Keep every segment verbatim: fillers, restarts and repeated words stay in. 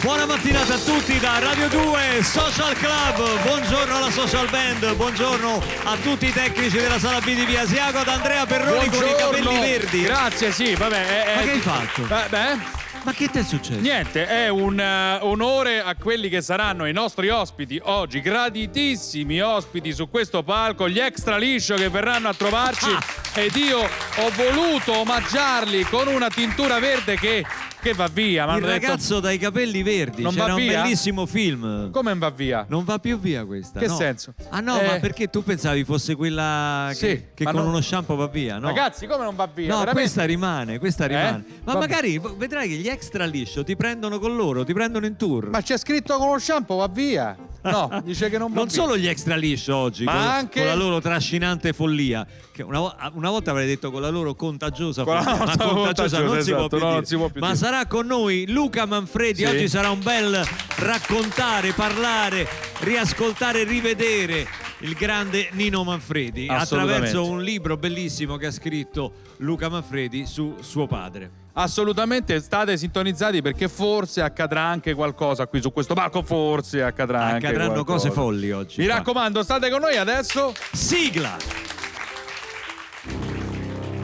Buona mattinata a tutti da Radio due Social Club, buongiorno alla Social Band, buongiorno a tutti i tecnici della Sala B di Via Asiago, ad Andrea Perroni buongiorno. Con i capelli verdi. Grazie, sì, vabbè. Eh, Ma eh, che hai fatto? Eh, beh... Ma che ti è successo? Niente, è un uh, onore a quelli che saranno i nostri ospiti oggi, graditissimi ospiti su questo palco, gli Extraliscio che verranno a trovarci ed io ho voluto omaggiarli con una tintura verde che, che va via. Il ragazzo detto... dai capelli verdi, non c'era un bellissimo film. Come va via? Non va più via questa. Che no. senso? Ah no, eh... ma perché tu pensavi fosse quella sì, che, che con non... uno shampoo va via? No. Ragazzi, come non va via? No, veramente? questa rimane, questa rimane. Eh? Ma va magari via. Vedrai che gli Extraliscio ti prendono con loro, ti prendono in tour. Ma c'è scritto con lo shampoo va via. No, dice che non va non via. Solo gli Extraliscio oggi, ma con, anche... con la loro trascinante follia. Che una, una volta avrei detto con la loro contagiosa con follia, ma contagiosa non, esatto, si può più no, non si può più ma dire. Sarà con noi Luca Manfredi, sì. Oggi sarà un bel raccontare, parlare, riascoltare, rivedere il grande Nino Manfredi attraverso un libro bellissimo che ha scritto Luca Manfredi su suo padre. Assolutamente, state sintonizzati perché forse accadrà anche qualcosa qui su questo palco, forse accadrà anche qualcosa. Accadranno cose folli oggi. Mi qua. raccomando, state con noi adesso. Sigla!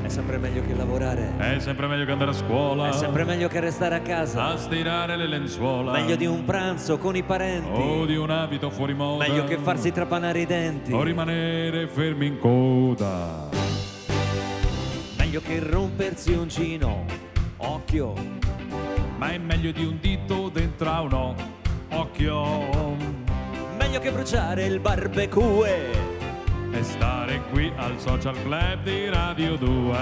È sempre meglio che lavorare. È sempre meglio che andare a scuola. È sempre meglio che restare a casa. A stirare le lenzuola. Meglio di un pranzo con i parenti. O di un abito fuori moda. Meglio che farsi trapanare i denti. O rimanere fermi in coda. Meglio che rompersi un cino. Occhio, ma è meglio di un dito dentro a uno. Occhio, meglio che bruciare il barbecue e stare qui al Social Club di Radio due.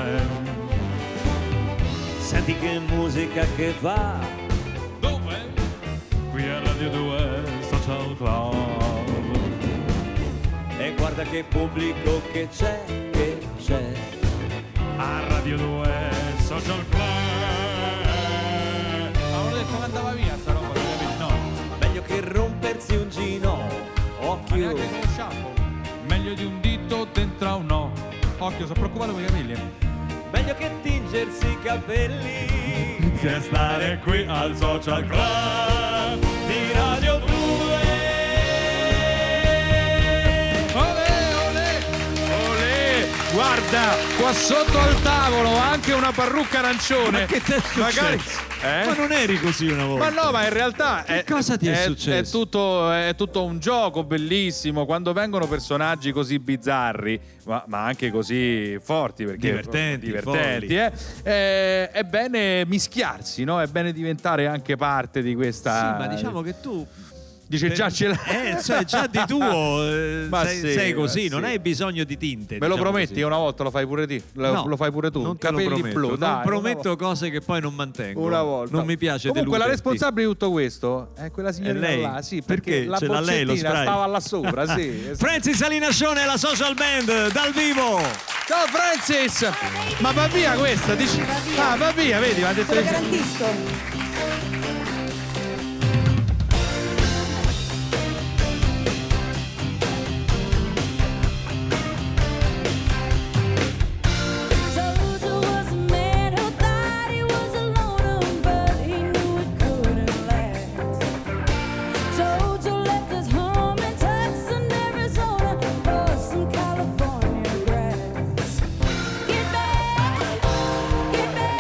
Senti che musica che va. Dove? Qui a Radio due Social Club. E guarda che pubblico che c'è, che c'è a Radio due Social Club. Come andava via sta roba? No. Meglio che rompersi un gino. Occhio. Ma neanche con shampoo. Meglio di un dito dentro a un no. Occhio, sono preoccupato con i capelli. Meglio che tingersi i capelli. Che stare qui al Social Club di Radio due. Guarda, qua sotto al tavolo anche una parrucca arancione. Ma che ti è successo? Magari... Eh? Ma non eri così una volta. Ma no, ma in realtà che è, cosa ti è, è successo? È tutto, è tutto un gioco bellissimo. Quando vengono personaggi così bizzarri, ma, ma anche così forti, perché divertenti, divertenti eh? eh, è bene mischiarsi, no? È bene diventare anche parte di questa. Sì, ma diciamo che tu. Dice già ce l'hai, eh, cioè, già di tuo eh, sei, sì, sei così, sì. Non hai bisogno di tinte. Me diciamo lo prometti così. Una volta lo fai pure tu, lo, no, lo fai pure tu. Non capelli lo prometto, blu, non dai, prometto non cose che poi non mantengo. Una volta. Non mi piace. Comunque la responsabile di tutto questo è quella signorina è là, sì, perché, perché la boccettina lei, lo stava là sopra, sì. Francis Salinascione e la Social Band dal vivo. Ciao Francis. Ma va via questa, dici? Ah, va via, vedi, mi ha detto. Te lo garantisco. Get back to where it was.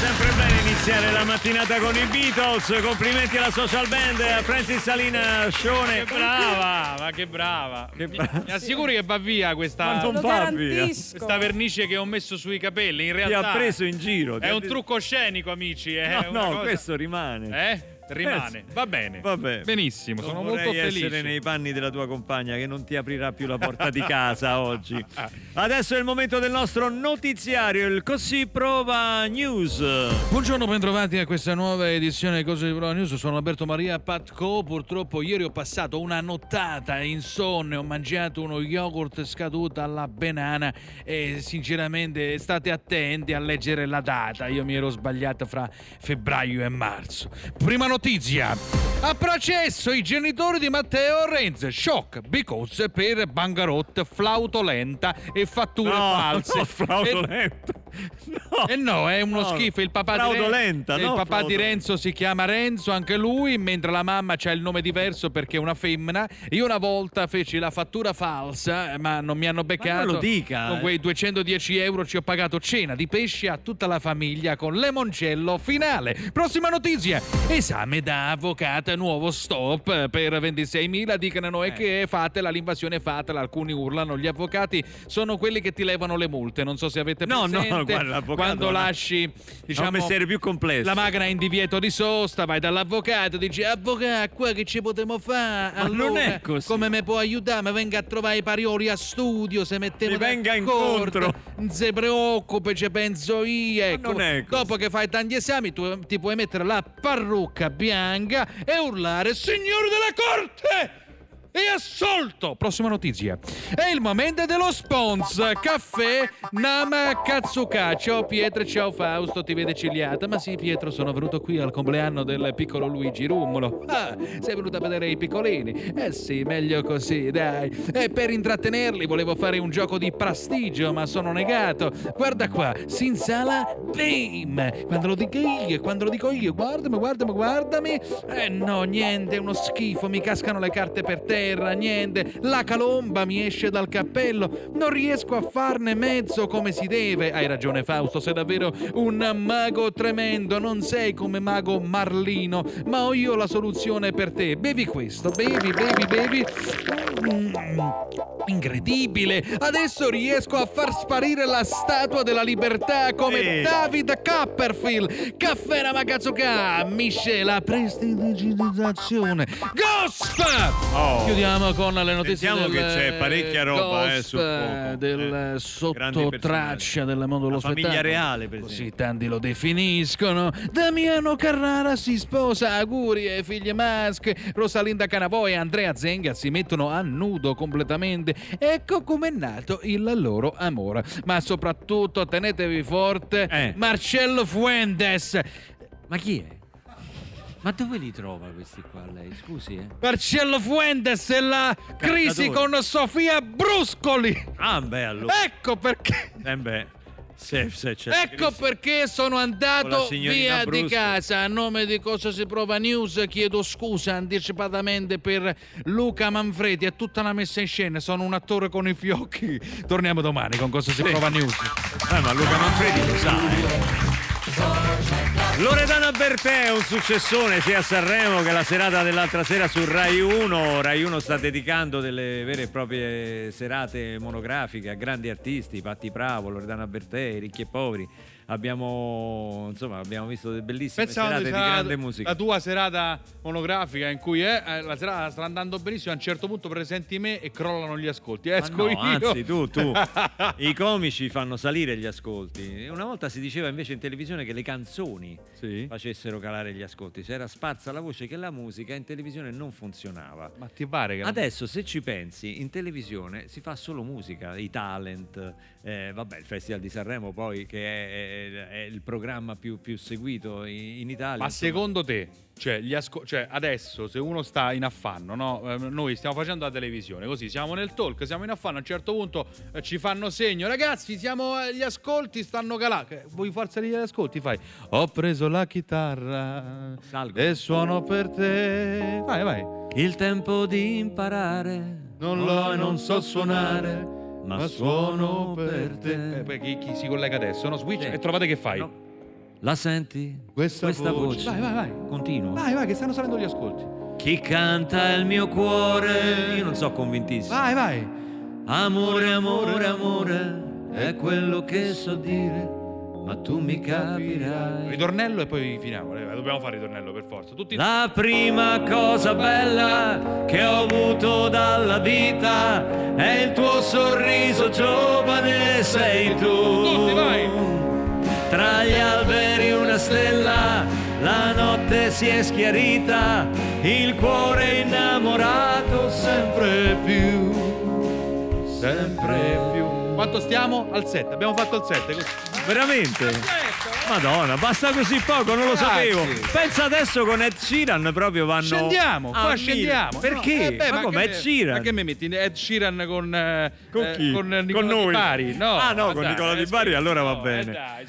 Sempre bene iniziare la mattinata con i Beatles. Complimenti alla social band, a Francis Salina Scione. Che brava, ma che brava. Che bra- mi assicuri che va via questa, non va via. questa vernice che ho messo sui capelli. In realtà ti ha preso in giro. È un trucco scenico, amici. Eh? No, no cosa... questo rimane. Eh? Rimane, va bene, va bene, benissimo, sono molto felice. Vorrei essere nei panni della tua compagna che non ti aprirà più la porta di casa oggi. Adesso è il momento del nostro notiziario, il Così Prova News. Buongiorno, bentrovati a questa nuova edizione Così Prova News. Sono Alberto Maria Patco. Purtroppo ieri ho passato una nottata insonne, ho mangiato uno yogurt scaduto alla banana e sinceramente state attenti a leggere la data. Io mi ero sbagliata fra febbraio e marzo. Prima nottata notizia. A processo i genitori di Matteo Renzi. Shock because per bancarotta fraudolenta e fatture no, false. No, fraudolenta. No, e eh no, è uno no, schifo. Il papà, di Renzo, no, il papà di Renzo si chiama Renzo anche lui, mentre la mamma c'ha il nome diverso perché è una femmina. Io una volta feci la fattura falsa, ma non mi hanno beccato. Ma lo dica. Con quei duecentodieci euro ci ho pagato cena di pesce a tutta la famiglia con limoncello finale. Prossima notizia. Esame da avvocata, nuovo stop per ventiseimila. Dicono eh. che fatela, l'invasione fatela. Alcuni urlano. Gli avvocati sono quelli che ti levano le multe. Non so se avete no, presente. No, no. Guarda, quando lasci diciamo, è un mestiere più complesso. La macchina in divieto di sosta, vai dall'avvocato, dici avvocato qua che ci potremo fare? Ma allora, non è così. Come mi può aiutare? Mi venga a trovare i pariori a studio, se mettevo mi venga incontro, non si preoccupi, ci penso io. Ecco. Non è così. Dopo che fai tanti esami tu ti puoi mettere la parrucca bianca e urlare signore della corte e assolto! Prossima notizia. È il momento dello sponsor. Caffè Nama Katsuka. Ciao Pietro, ciao Fausto, ti vede cigliata. Ma sì Pietro, sono venuto qui al compleanno del piccolo Luigi Rumolo. Ah, sei venuto a vedere i piccolini? Eh sì, meglio così, dai. E per intrattenerli volevo fare un gioco di prestigio, ma sono negato. Guarda qua, si insala Dream. Quando lo dico io, quando lo dico io, guardami, guardami, guardami. Eh no, niente, è uno schifo, mi cascano le carte per te. Terra, niente, la calomba mi esce dal cappello, non riesco a farne mezzo come si deve. Hai ragione Fausto, sei davvero un mago tremendo, non sei come mago Marlino, ma ho io la soluzione per te. Bevi questo, bevi, bevi, bevi. Mm, incredibile, adesso riesco a far sparire la statua della libertà come eh. David Copperfield. Caffè Nama Katsuka, misce la prestidigitazione. Ghost! Oh. Chiudiamo con le notizie. Sentiamo del, che c'è parecchia roba eh, sul fuoco, del eh, sottotraccia del mondo dello spettacolo. Famiglia reale, per esempio. Così tanti lo definiscono. Damiano Carrara si sposa, auguri ai figli maschi. Rosalinda Canavò e Andrea Zenga si mettono a nudo completamente. Ecco com'è nato il loro amore. Ma soprattutto tenetevi forte, eh. Marcello Fuentes. Ma chi è? Ma dove li trova questi qua lei? Scusi eh. Marcello Fuentes e la Cantatore. Crisi con Sofia Bruscoli. Ah beh allora. Ecco perché. Eh beh. Se, se c'è ecco perché sono andato via Brusco. Di casa. A nome di Cosa Si Prova News chiedo scusa anticipatamente per Luca Manfredi e tutta la messa in scena. Sono un attore con i fiocchi. Torniamo domani con Cosa Si sì. Prova News. Ah, ma Luca Manfredi lo sa eh. Loredana Bertè è un successone sia a Sanremo che la serata dell'altra sera su Rai uno. Rai uno sta dedicando delle vere e proprie serate monografiche a grandi artisti, Patty Pravo, Loredana Bertè, ricchi e poveri. Abbiamo insomma abbiamo visto delle bellissime Pensavo serate di grande la, musica. La tua serata monografica in cui eh, la serata sta andando benissimo, a un certo punto presenti me e crollano gli ascolti. Esco no, io. Anzi tu, tu. I comici fanno salire gli ascolti. Una volta si diceva invece in televisione che le canzoni sì. facessero calare gli ascolti. C'era sparsa la voce che la musica in televisione non funzionava. Ma ti pare che adesso se ci pensi in televisione si fa solo musica, i talent, eh, vabbè il Festival di Sanremo poi che è, è è il programma più, più seguito in Italia. Ma insomma. Secondo te, cioè, gli asco- cioè adesso se uno sta in affanno, no? eh, noi stiamo facendo la televisione, così siamo nel talk, siamo in affanno, a un certo punto eh, ci fanno segno, ragazzi, siamo gli ascolti stanno calando. Vuoi far salire gli ascolti? Fai. Ho preso la chitarra Salgo. E suono per te. Vai, vai. Il tempo di imparare. Non l'ho e non so suonare. Ma suono per te. Eh, chi, chi si collega adesso? No, switch sì. E trovate che fai. No. La senti? Questa, Questa voce. voce. Vai, vai, vai. Continuo. Vai, vai, che stanno salendo gli ascolti. Chi canta il mio cuore? Io non so, convintissimo. Vai, vai. Amore, amore, amore, è quello che so dire, ma tu mi capirai. Ritornello e poi finiamo. Dobbiamo fare il ritornello per forza. Tutti... La prima cosa bella che ho avuto dalla vita è il tuo sorriso giovane, sei tu. Tutti, vai. Tra gli alberi una stella, la notte si è schiarita, il cuore innamorato sempre più, sempre più. Quanto stiamo? Al sette, abbiamo fatto al sette. Veramente? Madonna, basta così poco, non lo Grazie. sapevo. Pensa adesso con Ed Sheeran proprio vanno. Scendiamo, qua scendiamo. Perché? No, eh beh, ma come Ed Sheeran? Ma che mi metti Ed Sheeran con eh, con chi? Eh, con Nicola con noi. Di Bari? No. Ah no, con dai, Nicola Di Bari, allora no, va bene. Eh, dai.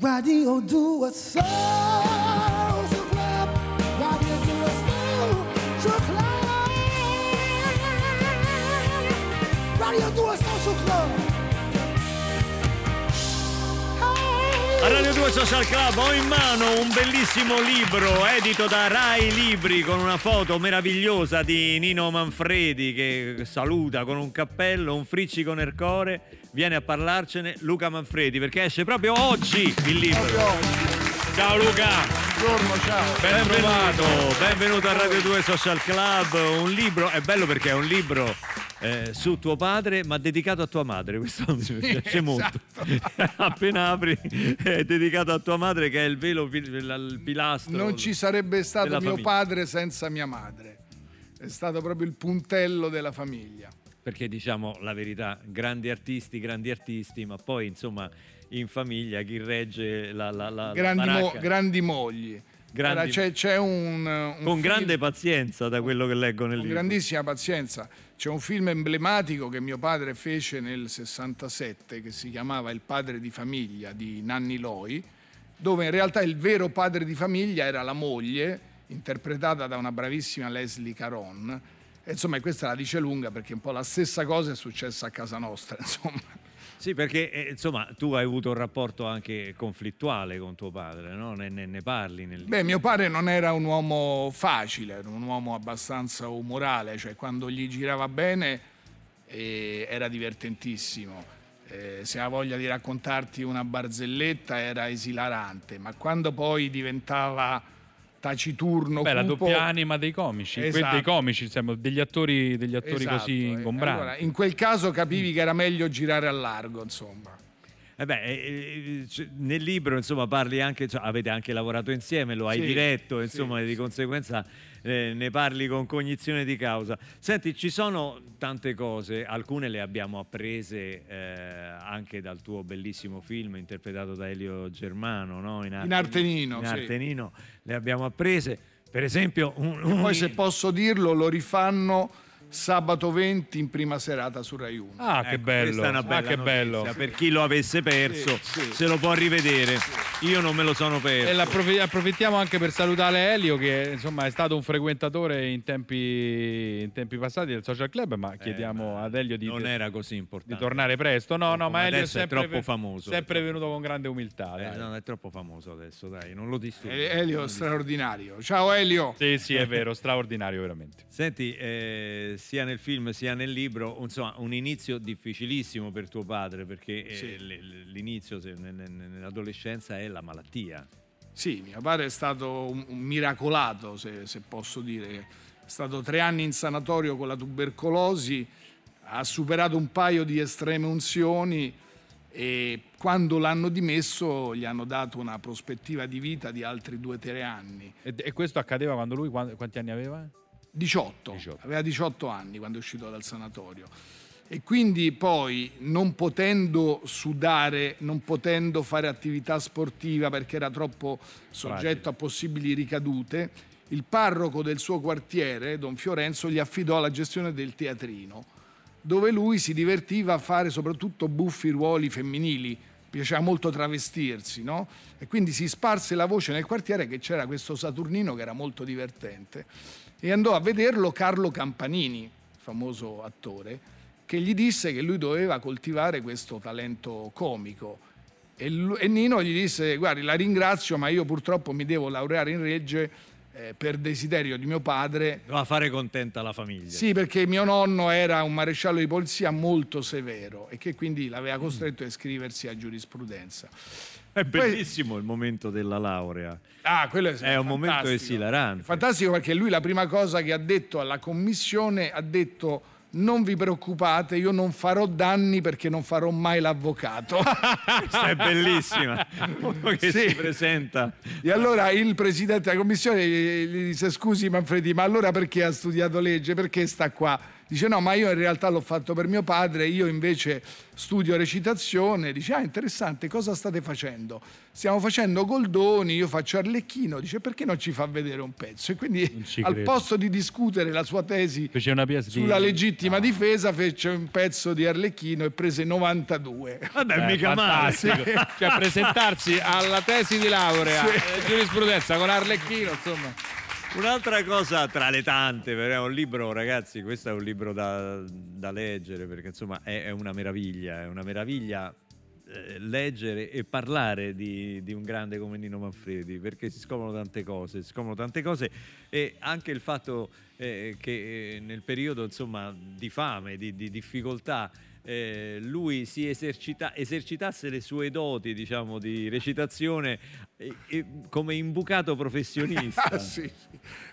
Radio due Social Club, Radio due Social Club, Radio due Social Club. A Radio due Social Club ho in mano un bellissimo libro edito da Rai Libri con una foto meravigliosa di Nino Manfredi che saluta con un cappello, un friccico nel cuore. Viene a parlarcene Luca Manfredi perché esce proprio oggi il libro. Ciao Luca. Buongiorno, ciao. Ben trovato, benvenuto a Radio due Social Club. Un libro, è bello perché è un libro eh, su tuo padre, ma dedicato a tua madre. Questo mi piace molto. Esatto. Appena apri, è dedicato a tua madre, che è il velo, il pilastro. Non ci sarebbe stato mio famiglia. Padre senza mia madre. È stato proprio il puntello della famiglia. Perché diciamo la verità, grandi artisti, grandi artisti, ma poi insomma. In famiglia chi regge la, la, la grandi, mo, grandi mogli grandi... Allora, c'è, c'è un, un con film... grande pazienza, da quello che leggo nel con libro, grandissima pazienza. C'è un film emblematico che mio padre fece nel sessantasette che si chiamava Il padre di famiglia di Nanni Loy, dove in realtà il vero padre di famiglia era la moglie, interpretata da una bravissima Leslie Caron, e insomma questa la dice lunga perché un po' la stessa cosa è successa a casa nostra, insomma. Sì, perché eh, insomma tu hai avuto un rapporto anche conflittuale con tuo padre, no? Ne, ne, ne parli nel... Beh, mio padre non era un uomo facile, era un uomo abbastanza umorale, cioè quando gli girava bene eh, era divertentissimo, eh, se ha voglia di raccontarti una barzelletta era esilarante, ma quando poi diventava taciturno, beh, cupo... la doppia anima dei comici, esatto. dei comici, siamo degli attori, degli attori esatto. così ingombranti. Allora, in quel caso capivi che era meglio girare a largo, insomma. Eh beh, nel libro insomma parli anche, cioè, avete anche lavorato insieme, lo hai sì, diretto, insomma sì, di conseguenza eh, ne parli con cognizione di causa. Senti, ci sono tante cose, alcune le abbiamo apprese eh, anche dal tuo bellissimo film interpretato da Elio Germano, no? In, Arte, in Artenino, in Artenino sì. Le abbiamo apprese, per esempio un, un... poi se posso dirlo lo rifanno sabato venti in prima serata su Rai uno. Ah, ecco, che bello! Questa è una bella ah, che bello. Per chi lo avesse perso, sì, sì. se lo può rivedere. Io non me lo sono perso. E approfittiamo anche per salutare Elio, che insomma è stato un frequentatore in tempi, in tempi passati del Social Club. Ma eh, chiediamo ma ad Elio di, non era così importante. Di tornare presto. No, no, ma Elio è sempre, è troppo famoso, sempre venuto con grande umiltà. Eh, no, è troppo famoso adesso, dai, non lo distrugge. Elio straordinario. Ciao Elio. Sì, sì, è vero, straordinario, veramente. Senti, eh, sia nel film sia nel libro insomma un inizio difficilissimo per tuo padre, perché sì. l'inizio nell'adolescenza è la malattia. Sì, mio padre è stato un miracolato, se, se posso dire. È stato tre anni in sanatorio con la tubercolosi, ha superato un paio di estreme unzioni e quando l'hanno dimesso gli hanno dato una prospettiva di vita di altri due o tre anni. E, e questo accadeva quando lui quanti anni aveva? diciotto, diciotto. Aveva diciotto anni quando è uscito dal sanatorio e quindi poi non potendo sudare, non potendo fare attività sportiva perché era troppo soggetto a possibili ricadute, il parroco del suo quartiere, Don Fiorenzo, gli affidò la gestione del teatrino dove lui si divertiva a fare soprattutto buffi ruoli femminili, piaceva molto travestirsi, no? E quindi si sparse la voce nel quartiere che c'era questo Saturnino che era molto divertente. E andò a vederlo Carlo Campanini, famoso attore, che gli disse che lui doveva coltivare questo talento comico. E, lui, e Nino gli disse: guardi, la ringrazio, ma io purtroppo mi devo laureare in legge eh, per desiderio di mio padre. Doveva fare contenta la famiglia. Sì, perché mio nonno era un maresciallo di polizia molto severo e che quindi l'aveva costretto mm. a iscriversi a giurisprudenza. È bellissimo poi, il momento della laurea. Ah, quello è, è un momento esilarante. Fantastico, perché lui la prima cosa che ha detto alla commissione, ha detto: non vi preoccupate, io non farò danni perché non farò mai l'avvocato. Questa è bellissima. Che sì. Si presenta. E allora il presidente della commissione gli disse: scusi Manfredi, ma allora perché ha studiato legge? Perché sta qua? Dice: no, ma io in realtà l'ho fatto per mio padre, io invece studio recitazione. Dice: ah, interessante, cosa state facendo? Stiamo facendo Goldoni, io faccio Arlecchino. Dice: perché non ci fa vedere un pezzo? E quindi al credo. posto di discutere la sua tesi una pias- sulla legittima no. difesa, fece un pezzo di Arlecchino e prese novantadue. Vabbè, eh, mica male. Cioè, presentarsi alla tesi di laurea sì. eh, giurisprudenza con Arlecchino, insomma. Un'altra cosa tra le tante, è un libro, ragazzi, questo è un libro da, da leggere, perché insomma è, è una meraviglia, è una meraviglia leggere e parlare di, di un grande come Nino Manfredi, perché si scoprono tante cose, si scoprono tante cose e anche il fatto eh, che nel periodo insomma di fame, di, di difficoltà, Eh, lui si esercita, esercitasse le sue doti, diciamo, di recitazione eh, eh, come imbucato professionista. Sì, sì.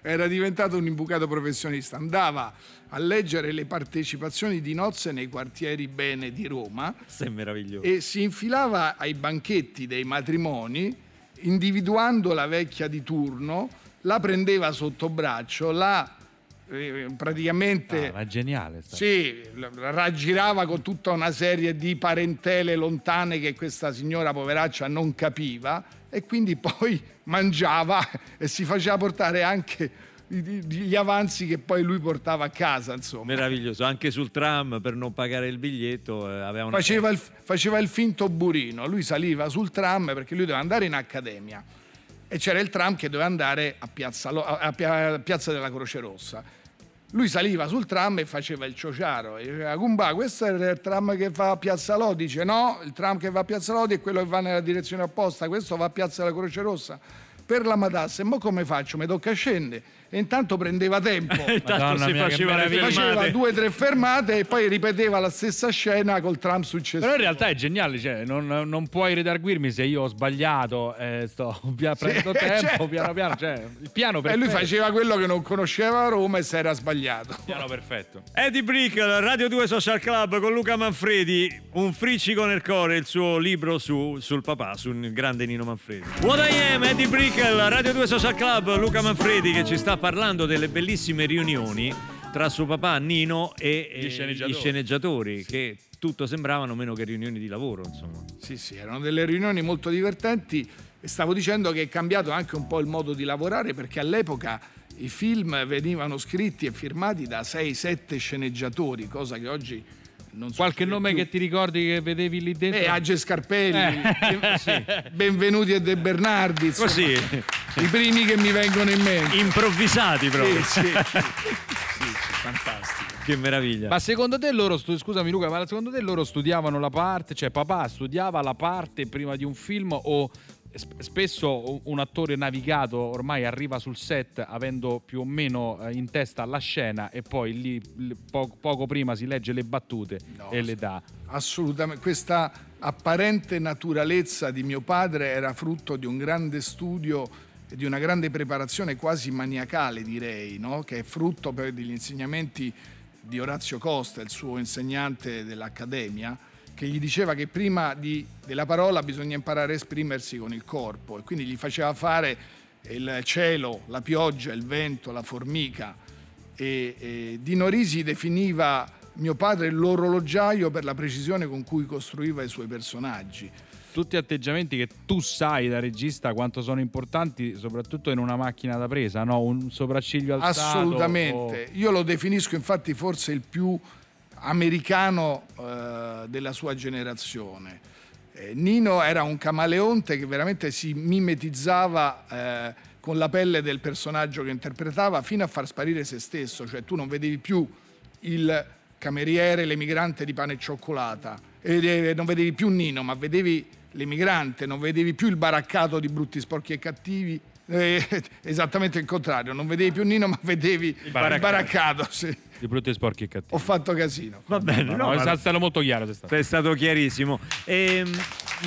Era diventato un imbucato professionista. Andava a leggere le partecipazioni di nozze nei quartieri bene di Roma. Sì, è meraviglioso. E si infilava ai banchetti dei matrimoni, individuando la vecchia di turno, la prendeva sotto braccio, la praticamente ah, geniale, sì, raggirava con tutta una serie di parentele lontane che questa signora poveraccia non capiva, e quindi poi mangiava e si faceva portare anche gli avanzi che poi lui portava a casa, insomma. Meraviglioso, anche sul tram per non pagare il biglietto eh, aveva una... faceva, il, faceva il finto burino, lui saliva sul tram perché lui doveva andare in accademia e c'era il tram che doveva andare a Piazza, a Piazza della Croce Rossa. Lui saliva sul tram e faceva il ciociaro e diceva: Gumba, questo è il tram che va a Piazza Lodi? Dice: no, il tram che va a Piazza Lodi è quello che va nella direzione opposta, questo va a Piazza della Croce Rossa. Per la matassa, e mo come faccio? Mi tocca scendere. E intanto prendeva tempo. Intanto si mia, faceva, faceva due o tre fermate e poi ripeteva la stessa scena col tram successivo. Però in realtà è geniale, cioè, non, non puoi redarguirmi se io ho sbagliato, eh, sto via, prendo sì, tempo, certo. piano piano. Cioè, il piano perfetto. E lui faceva quello che non conosceva a Roma e si era sbagliato. Piano perfetto. Eddie Brickel, Radio due Social Club con Luca Manfredi, un friccico nel cuore, il suo libro su, sul papà, sul grande Nino Manfredi. What I am, Eddie Brickel. Radio due Social Club, Luca Manfredi che ci sta parlando delle bellissime riunioni tra suo papà Nino e gli sceneggiatori, gli sceneggiatori sì. che tutto sembravano meno che riunioni di lavoro, insomma. Sì, sì, erano delle riunioni molto divertenti e stavo dicendo che è cambiato anche un po' il modo di lavorare, perché all'epoca i film venivano scritti e firmati da sei sette sceneggiatori, cosa che oggi... Non so qualche nome più. Che ti ricordi che vedevi lì dentro? Eh, Age Scarpelli, eh. Sì. Benvenuti e De Bernardi, così i primi che mi vengono in mente, improvvisati proprio. Sì, sì, sì. Sì, sì, fantastico. Che meraviglia. Ma secondo te loro, scusami Luca, ma secondo te loro studiavano la parte, cioè papà studiava la parte prima di un film, o spesso un attore navigato ormai arriva sul set avendo più o meno in testa la scena e poi lì poco, poco prima si legge le battute no, e le dà? Assolutamente, questa apparente naturalezza di mio padre era frutto di un grande studio e di una grande preparazione quasi maniacale, direi, no? Che è frutto degli insegnamenti di Orazio Costa, il suo insegnante dell'Accademia, che gli diceva che prima di, della parola bisogna imparare a esprimersi con il corpo, e quindi gli faceva fare il cielo, la pioggia, il vento, la formica. E, e Dino Risi definiva mio padre l'orologiaio per la precisione con cui costruiva i suoi personaggi. Tutti atteggiamenti che tu sai da regista quanto sono importanti, soprattutto in una macchina da presa, no? Un sopracciglio alzato. Assolutamente. O... Io lo definisco infatti forse il più... americano eh, della sua generazione. Eh, Nino era un camaleonte che veramente si mimetizzava eh, con la pelle del personaggio che interpretava, fino a far sparire se stesso, cioè tu non vedevi più il cameriere, l'emigrante di pane e cioccolata, e non vedevi più Nino, ma vedevi l'emigrante, non vedevi più il baraccato di brutti, sporchi e cattivi. Eh, esattamente il contrario, non vedevi più Nino, ma vedevi il baraccato, sì. Di brutti, sporchi e cattivi. Ho fatto casino. Va bene, no, no, no, ma... è stato molto chiaro. Sei stato, sei stato chiarissimo. E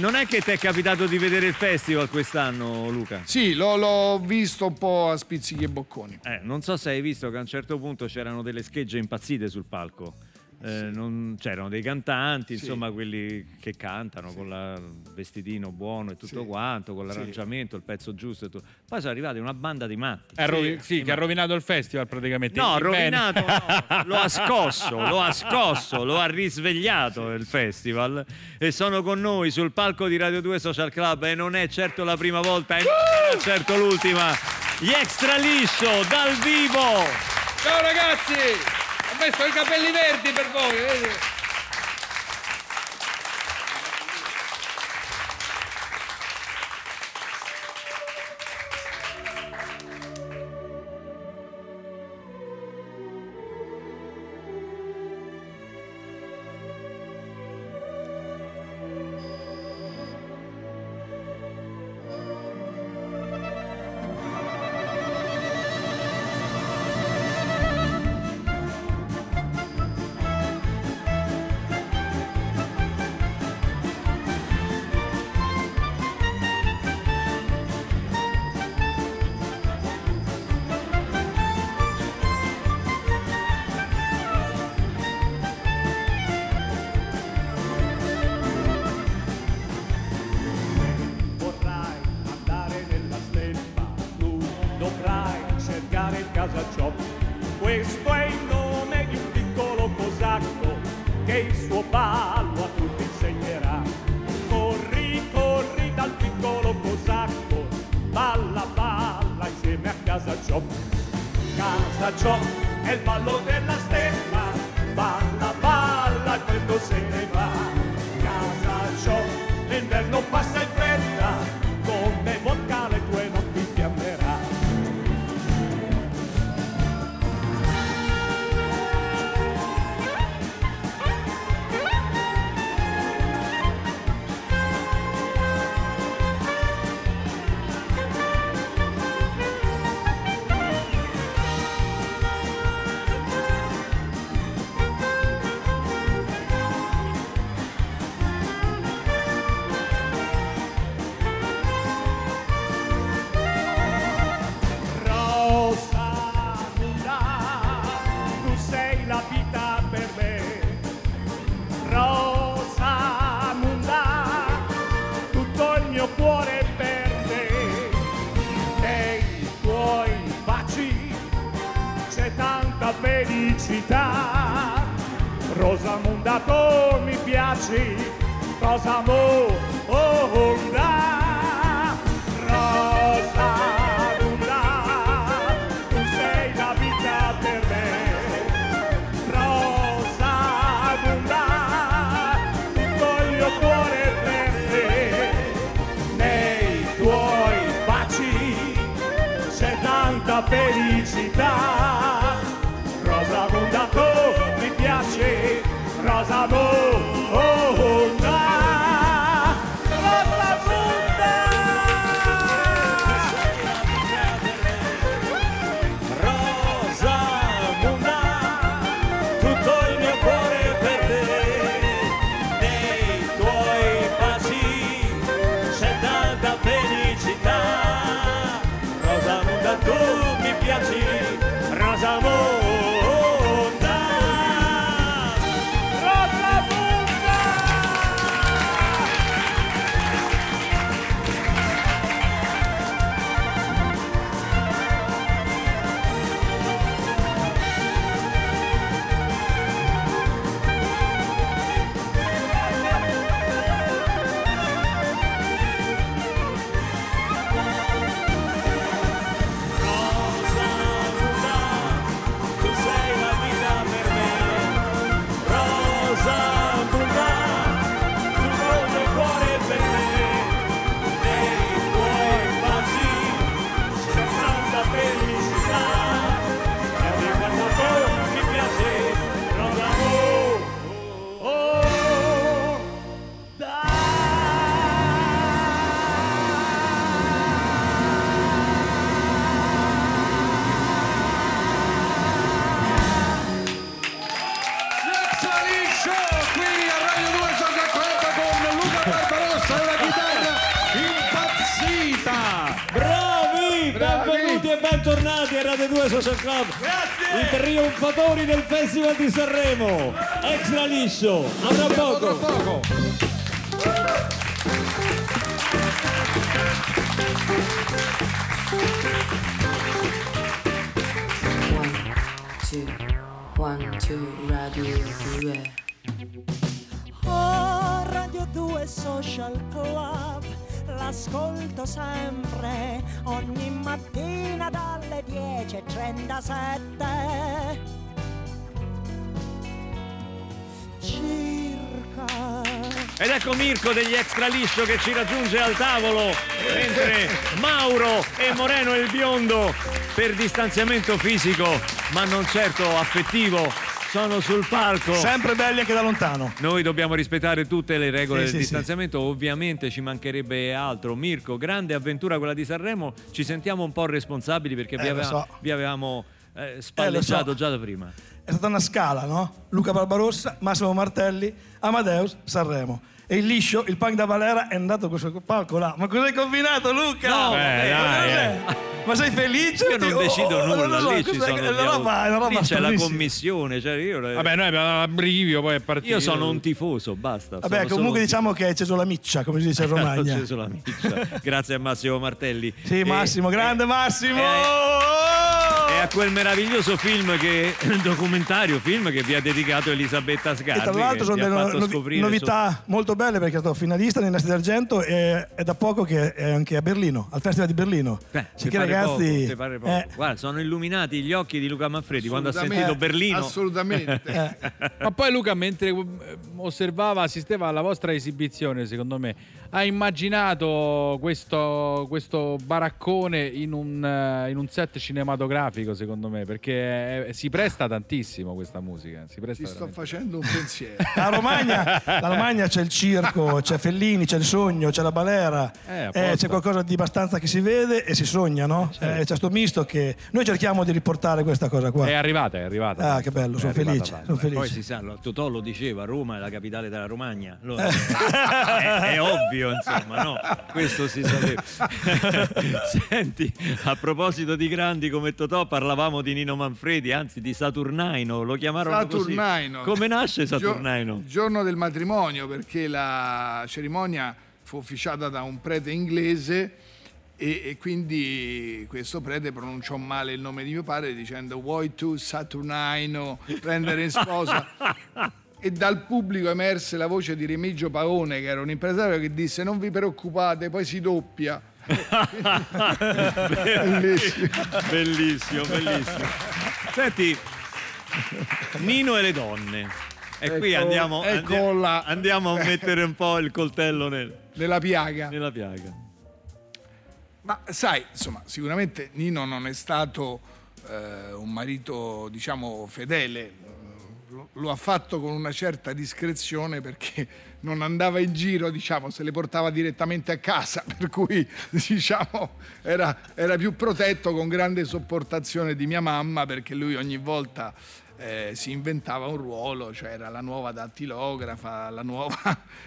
non è che ti è capitato di vedere il festival quest'anno, Luca? Sì, l'ho, l'ho visto un po' a spizzichi e bocconi. Eh, non so se hai visto che a un certo punto c'erano delle schegge impazzite sul palco. Eh, sì. non, c'erano dei cantanti, sì, insomma, quelli che cantano, sì, con la, il vestitino buono e tutto, sì, quanto, con l'arrangiamento, sì, il pezzo giusto e tutto. Poi sono arrivati una banda di matti, sì, rovi- sì, che ha rovinato il festival praticamente. No, rovinato no, lo ha scosso, lo ha scosso, lo ha risvegliato, sì, il festival. E sono con noi sul palco di Radio due Social Club, e non è certo la prima volta, e uh! non è certo l'ultima, gli Extraliscio dal vivo. Ciao ragazzi! Ho messo i capelli verdi per voi, vedi? Rosamunda, tu mi piaci, Rosamunda, a Radio due Social Club. Grazie. I trionfatori del Festival di Sanremo. Extraliscio. A tra poco. one, two, one, two, Radio due. Oh, Radio due Social Club. L'ascolto sempre, ogni mattina dalle dieci e trentasette circa. Ed ecco Mirko degli Extraliscio che ci raggiunge al tavolo, mentre Mauro e Moreno il biondo, per distanziamento fisico ma non certo affettivo, sono sul palco. Sempre belli anche da lontano. Noi dobbiamo rispettare tutte le regole sì, del sì, distanziamento, sì. Ovviamente ci mancherebbe altro. Mirko, grande avventura quella di Sanremo. Ci sentiamo un po' responsabili perché eh, vi, aveva, so. vi avevamo eh, spalleggiato eh, so. già da prima. È stata una scala, no? Luca Barbarossa, Massimo Martelli, Amadeus, Sanremo. E il liscio, il punk da Valera è andato con questo palco là. Ma cos'hai combinato, Luca? No, Beh, dai, eh. Ma sei felice? Io non decido oh, nulla, no, lì ci sono la roba, la roba lì c'è la commissione, cioè io... Vabbè, noi abbiamo l'abbrivio poi a partire. Io sono un tifoso, basta. Vabbè, comunque diciamo che c'è sulla miccia, come si dice in Romagna. C'è sulla miccia. Grazie a Massimo Martelli. Sì, Massimo, e, grande e, Massimo! E, e a quel meraviglioso film che documentario, film che vi ha dedicato Elisabetta Sgarbi. E tra l'altro sono delle novi, novità so... molto belle, perché è stato finalista nei Nastri d'argento e è da poco che è anche a Berlino, al Festival di Berlino. Beh, cioè, che ragazzi poco, pare poco. Eh. Guarda, sono illuminati gli occhi di Luca Manfredi quando ha sentito eh. Berlino. Assolutamente. eh. Ma poi Luca, mentre osservava, assisteva alla vostra esibizione, secondo me ha immaginato questo, questo baraccone in un, in un set cinematografico, secondo me, perché è, si presta tantissimo questa musica. Si presta. Ti sto facendo un pensiero. La Romagna, la Romagna c'è il circo, c'è Fellini, c'è il sogno, c'è la balera, eh, eh, c'è qualcosa di abbastanza che si vede e si sogna, no? Certo. Eh, c'è sto misto che noi cerchiamo di riportare questa cosa qua. È arrivata, è arrivata. Ah, che bello, sono felice, sono felice. Poi si sa, Totò lo diceva, Roma è la capitale della Romagna. Allora, eh. è, è ovvio, insomma, no? Questo si sapeva. Senti, a proposito di grandi come Totò, parlavamo di Nino Manfredi, anzi di Saturnaino, lo chiamarono Saturnaino. Così. Come nasce Saturnaino? Il giorno del matrimonio, perché la cerimonia fu officiata da un prete inglese e, e quindi questo prete pronunciò male il nome di mio padre dicendo vuoi tu Saturnaino prendere in sposa? E dal pubblico emerse la voce di Remigio Paone, che era un impresario, che disse non vi preoccupate, poi si doppia. Bellissimo. Bellissimo, bellissimo. Senti, Nino e le donne. E ecco, qui andiamo, ecco la... andiamo a mettere un po' il coltello nel... nella piaga. Nella piaga. Ma sai, insomma, sicuramente Nino non è stato eh, un marito, diciamo, fedele. Lo, lo ha fatto con una certa discrezione, perché non andava in giro, diciamo, se le portava direttamente a casa, per cui, diciamo, era, era più protetto, con grande sopportazione di mia mamma, perché lui ogni volta... Eh, si inventava un ruolo, cioè era la nuova dattilografa, la nuova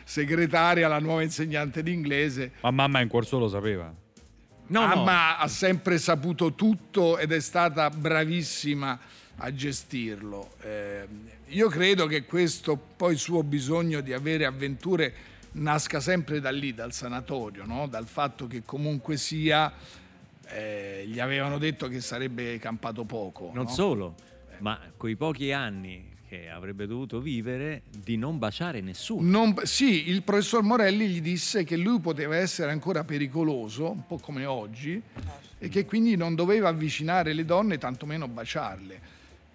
segretaria, la nuova insegnante d'inglese. Ma mamma in cuor suo lo sapeva? No, mamma no. Ha sempre saputo tutto ed è stata bravissima a gestirlo. Eh, io credo che questo poi suo bisogno di avere avventure nasca sempre da lì, dal sanatorio, no? Dal fatto che comunque sia eh, gli avevano detto che sarebbe campato poco. Non no? solo. Ma coi pochi anni che avrebbe dovuto vivere, di non baciare nessuno. Non, sì, il professor Morelli gli disse che lui poteva essere ancora pericoloso, un po' come oggi, e che quindi non doveva avvicinare le donne, tantomeno baciarle.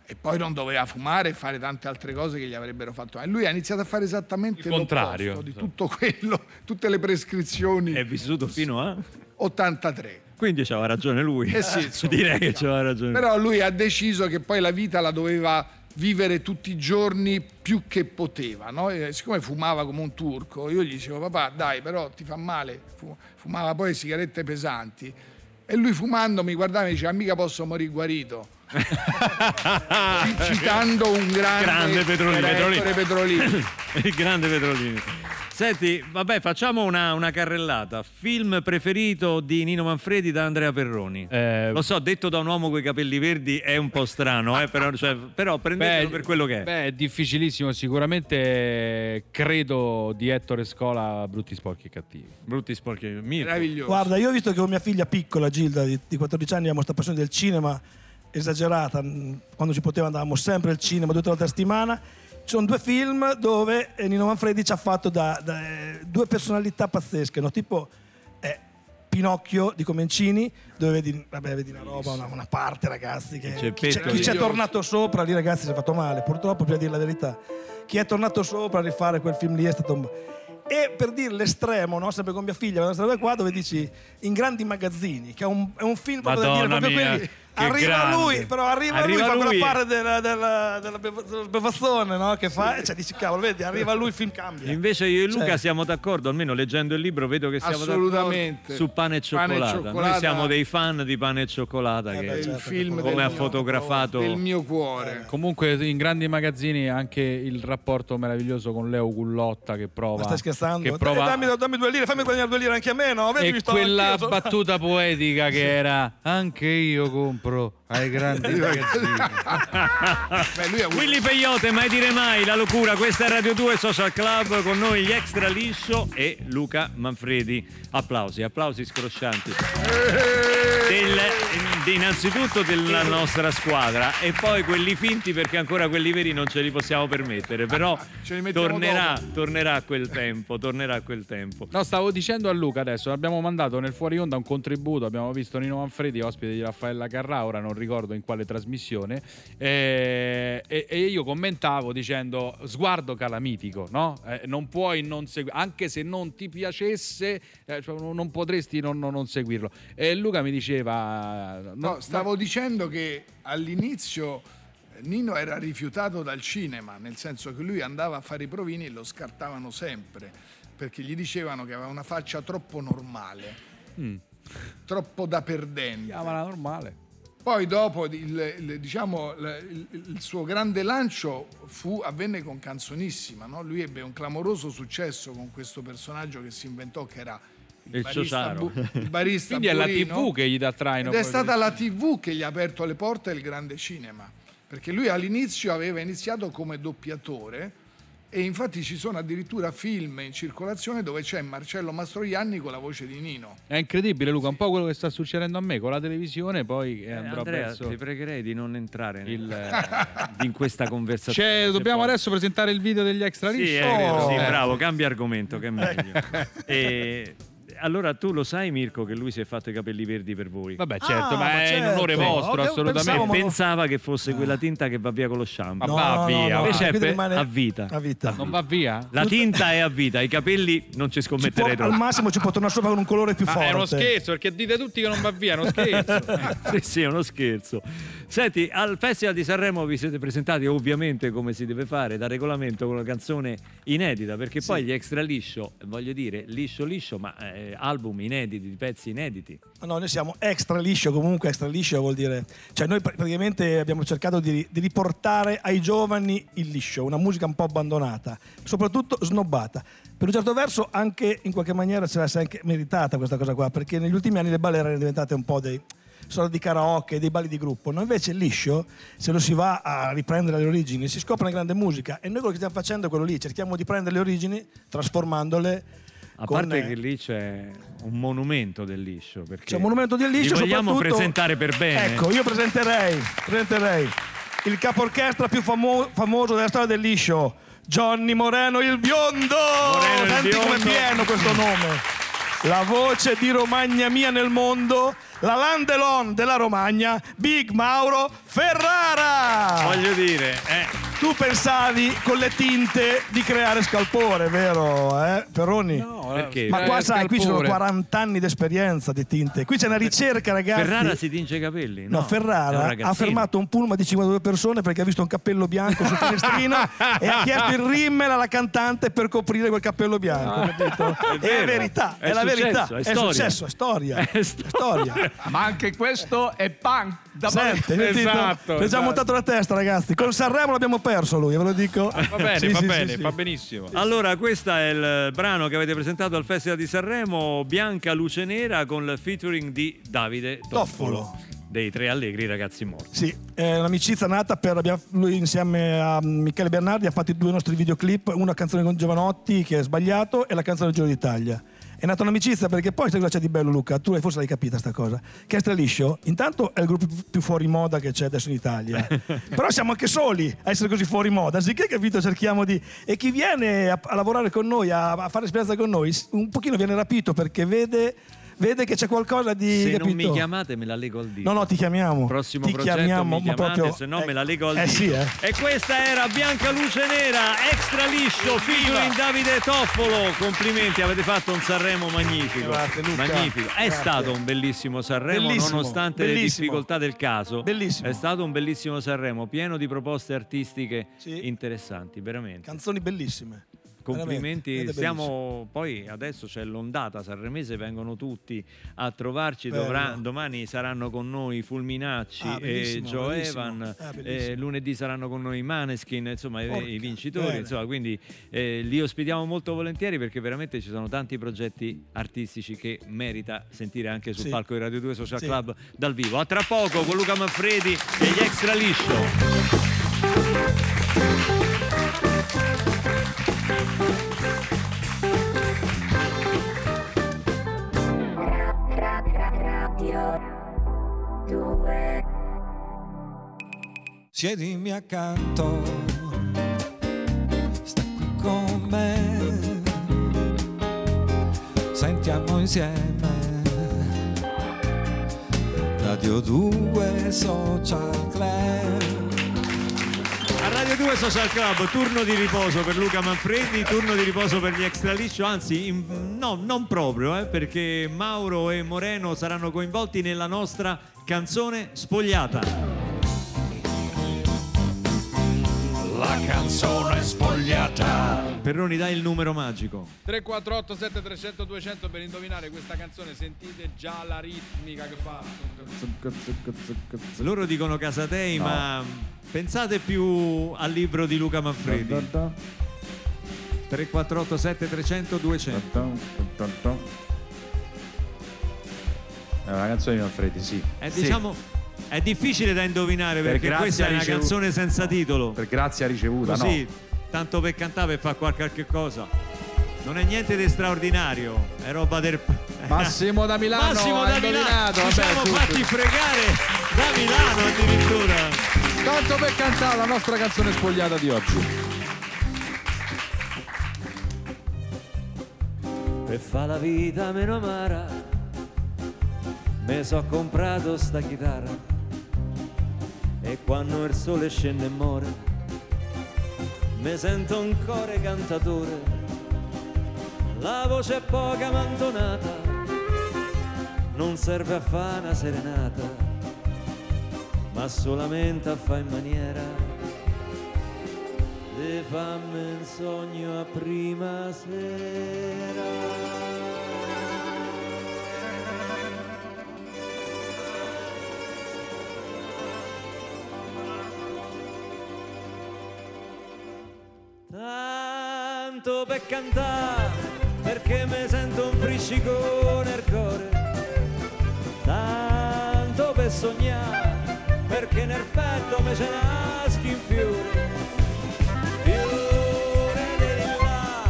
E poi non doveva fumare e fare tante altre cose che gli avrebbero fatto. E lui ha iniziato a fare esattamente il contrario di tutto quello, tutte le prescrizioni. È vissuto fino a? ottantatré. Quindi c'aveva ragione lui, eh sì, insomma, direi che c'aveva ragione. Però lui ha deciso che poi la vita la doveva vivere tutti i giorni più che poteva, no? E siccome fumava come un turco, io gli dicevo papà dai, però ti fa male. Fumava poi sigarette pesanti e lui fumando mi guardava e diceva mica posso morire guarito. Citando un grande, grande Petrolini, Petrolini. Ettore Petrolini. Il grande Petrolini. Senti, vabbè, facciamo una, una carrellata. Film preferito di Nino Manfredi da Andrea Perroni. Eh, Lo so, detto da un uomo coi capelli verdi è un po' strano, eh, però, cioè, però prendetelo beh, per quello che è. Beh, è difficilissimo. Sicuramente credo di Ettore Scola, Brutti, Sporchi e Cattivi. Brutti, Sporchi e Cattivi. Meraviglioso. Guarda, io ho visto che con mia figlia piccola, Gilda, di, di quattordici anni, abbiamo questa passione del cinema esagerata. Quando si poteva andavamo sempre al cinema due o tre volte a settimana. Ci sono due film dove Nino Manfredi ci ha fatto da, da due personalità pazzesche, no? Tipo eh, Pinocchio di Comencini, dove vedi, vabbè, vedi una roba, una, una parte, ragazzi, che c'è chi, c'è, chi c'è tornato sopra lì, ragazzi, si è fatto male, purtroppo, bisogna dire la verità. Chi è tornato sopra a rifare quel film lì è stato un... E per dire l'estremo, no? Sempre con mia figlia, questa roba qua, dove dici In grandi magazzini, che è un, è un film proprio Madonna da dire proprio mia. Quelli... Che arriva grande. lui, però arriva, arriva lui, fa lui. Quella parte della, della, della, della bevazzone, no? Che fa, sì. Cioè dici cavolo, vedi, arriva lui, il film cambia. Invece io e Luca cioè. siamo d'accordo, almeno leggendo il libro vedo che siamo d'accordo su Pane e Cioccolata. Pane e Cioccolata. Noi siamo dei fan di Pane e Cioccolata, eh, che beh, certo, film come ha mio, fotografato del mio cuore. Comunque in grandi magazzini anche il rapporto meraviglioso con Leo Gullotta che prova. Ma stai scherzando? Che prova... dammi, dammi due lire, fammi guadagnare due lire anche a me, no? Vedi, e mi quella battuta poetica che era anche io compro ai grandi ragazzini. Beh, lui è un... Willy Peyote, mai dire mai, la locura. Questa è Radio due Social Club, con noi gli Extraliscio e Luca Manfredi. Applausi, applausi scroscianti del, innanzitutto della nostra squadra e poi quelli finti, perché ancora quelli veri non ce li possiamo permettere, però tornerà, tornerà quel tempo, tornerà quel tempo. No, stavo dicendo a Luca adesso, abbiamo mandato nel fuori onda un contributo, abbiamo visto Nino Manfredi ospite di Raffaella Carrà, ora non ricordo in quale trasmissione, eh, e, e io commentavo dicendo sguardo calamitico, no? Eh, non puoi non seguire, anche se non ti piacesse, eh, cioè, non potresti non, non seguirlo. E Luca mi diceva no, no stavo no. dicendo che all'inizio Nino era rifiutato dal cinema, nel senso che lui andava a fare i provini e lo scartavano sempre perché gli dicevano che aveva una faccia troppo normale, mm. troppo da perdente. Chiamala normale. Poi dopo il, il, diciamo, il, il suo grande lancio fu, avvenne con Canzonissima, no? Lui ebbe un clamoroso successo con questo personaggio che si inventò, che era il, il barista, bu, il barista quindi burino, è la tivù che gli dà traino. Ed è stata la tivù che gli ha aperto le porte del grande cinema, perché lui all'inizio aveva iniziato come doppiatore e infatti ci sono addirittura film in circolazione dove c'è Marcello Mastroianni con la voce di Nino. È incredibile, Luca, sì. Un po' quello che sta succedendo a me con la televisione, poi eh, andrò Andrea, verso... ti pregherei di non entrare nel... il... in questa conversazione. Cioè, dobbiamo poi... adesso presentare il video degli Extraliscio. Sì, oh, sì, eh. bravo, cambia argomento, che è meglio. e... Allora tu lo sai, Mirko, che lui si è fatto i capelli verdi per voi? Vabbè, certo, ah, ma, ma è certo. in onore vostro, okay, assolutamente. Pensavo, pensava ma... che fosse quella tinta che va via con lo shampoo. No, va no, via, no, invece è rimane... a, vita. a vita. Non va via? La tinta è a vita, i capelli non ci scommetterei ci può, troppo. Al massimo ci può tornare sopra con un colore più ah, forte. È uno scherzo, perché dite tutti che non va via, è uno scherzo. Sì, sì, è uno scherzo. Senti, al Festival di Sanremo vi siete presentati ovviamente come si deve fare, da regolamento, con una canzone inedita, perché sì. poi gli Extraliscio, voglio dire, liscio liscio, ma... Eh, album inediti, pezzi inediti. No, noi siamo Extraliscio, comunque Extraliscio vuol dire, cioè noi praticamente abbiamo cercato di, di riportare ai giovani il liscio, una musica un po' abbandonata, soprattutto snobbata. Per un certo verso anche in qualche maniera ce la sei anche meritata questa cosa qua, perché negli ultimi anni le balle erano diventate un po' dei sono di karaoke, dei balli di gruppo, no? Invece il liscio, se lo si va a riprendere alle origini, si scopre una grande musica e noi quello che stiamo facendo è quello lì, cerchiamo di prendere le origini trasformandole. A parte con... che lì c'è un monumento del liscio, perché c'è un monumento del liscio, li vogliamo soprattutto... presentare per bene. Ecco, io presenterei, presenterei il capo orchestra più famo- famoso della storia del liscio, Johnny Moreno il Biondo. Moreno Senti il Biondo. Come pieno questo nome. La voce di Romagna mia nel mondo, la Landelon della Romagna, Big Mauro Ferrara. Voglio dire, eh. tu pensavi con le tinte di creare scalpore, vero, eh? Perroni? No, perché? Ma qua eh, sai, scalpore. Qui ci sono quarant'anni di esperienza di tinte. Qui c'è una ricerca, ragazzi. Ferrara si tinge i capelli, no? No, Ferrara ha fermato un pullman di cinquantadue persone perché ha visto un cappello bianco sul finestrino e ha chiesto il rimmel alla cantante per coprire quel cappello bianco, ah, capito? È, vero, è verità, è, è la verità, è, è successo, è storia, è storia. Ma anche questo è punk da Senti, esatto, esatto. Ci abbiamo montato la testa, ragazzi. Con Sanremo l'abbiamo perso lui, ve lo dico. Ah, va bene, sì, va sì, bene, sì, va sì. benissimo. Allora, questo è il brano che avete presentato al Festival di Sanremo, Bianca Luce Nera, con il featuring di Davide Toffolo. Toffolo. Dei Tre Allegri Ragazzi Morti. Sì, è un'amicizia nata per abbiamo, lui insieme a Michele Bernardi ha fatto due nostri videoclip, una canzone con Giovanotti che è sbagliato e la canzone del Giro d'Italia. È nata un'amicizia perché poi sai cosa c'è di bello, Luca? Tu forse l'hai capita sta cosa, che Extraliscio intanto è il gruppo più fuori moda che c'è adesso in Italia però siamo anche soli a essere così fuori moda, anziché, capito, cerchiamo di, e chi viene a, a lavorare con noi, a, a fare esperienza con noi, un pochino viene rapito perché vede Vede che c'è qualcosa di... Se capito? Non mi chiamate me la lego al dito. No, no, ti chiamiamo. Prossimo ti progetto chiamiamo, mi chiamate, ma proprio... se no eh, me la lego al eh, dito. Sì, eh. E questa era Bianca Luce Nera, Extraliscio, figlio in Davide Toffolo. Complimenti, avete fatto un Sanremo magnifico. Grazie, Luca. Magnifico. È Grazie. stato un bellissimo Sanremo, bellissimo, nonostante bellissimo. le difficoltà del caso. Bellissimo. È stato un bellissimo Sanremo, pieno di proposte artistiche sì. interessanti, veramente. Canzoni bellissime. Complimenti, siamo poi adesso c'è l'ondata sanremese, vengono tutti a trovarci, dovrà, domani saranno con noi Fulminacci ah, e Joe Evan, ah, eh, lunedì saranno con noi Maneskin, insomma Porca, i vincitori, insomma, quindi eh, li ospitiamo molto volentieri perché veramente ci sono tanti progetti artistici che merita sentire anche sul sì. palco di Radio due Social sì. Club dal vivo. A tra poco con Luca Manfredi e gli Extraliscio. Siedimi accanto, sta qui con me, sentiamo insieme Radio due Social Club. A Radio due Social Club, turno di riposo per Luca Manfredi, turno di riposo per gli Extraliscio, anzi in, no, non proprio, eh, perché Mauro e Moreno saranno coinvolti nella nostra canzone spogliata. La canzone spogliata. Perroni, dai il numero magico. tre quattro otto sette tre zero zero due zero zero per indovinare questa canzone, sentite già la ritmica che fa. Loro dicono Casatei, no. ma... pensate più al libro di Luca Manfredi. tre quattro otto sette tre zero zero due zero zero. È una canzone di Manfredi, sì. È, sì. diciamo, è difficile da indovinare perché per questa è una ricevuta. Canzone senza titolo. Per grazia ricevuta, così, no? Sì, tanto per cantare, per fare qualche cosa. Non è niente di straordinario, è roba del... Massimo da Milano, Massimo da Milano. Ci siamo Vabbè, fatti fregare da Milano addirittura. Tanto per cantare la nostra canzone spogliata di oggi. Per fare la vita meno amara me so comprato sta chitarra e quando il sole scende e muore me sento un core cantatore, la voce è poca ma intonata, non serve a fare una serenata ma solamente a fa in maniera di farmi un sogno a prima sera. Tanto per cantare perché mi sento un friscicone al cuore, tanto per sognare perché nel petto me ce naschi in fiore, fiore dell'ilà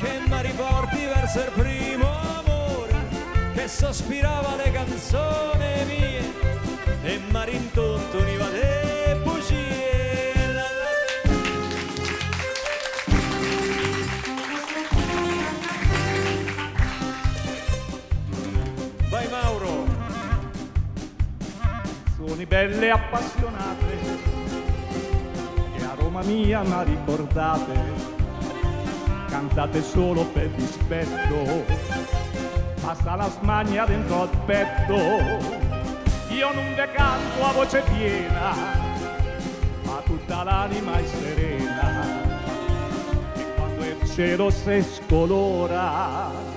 che mi riporti verso il primo amore che sospirava le canzoni mie e mi rintotto niva le bugie. Vai Mauro! Belle appassionate che a Roma mia ma ricordate, cantate solo per dispetto, basta la smania dentro al petto, io non ve canto a voce piena ma tutta l'anima è serena e quando il cielo si scolora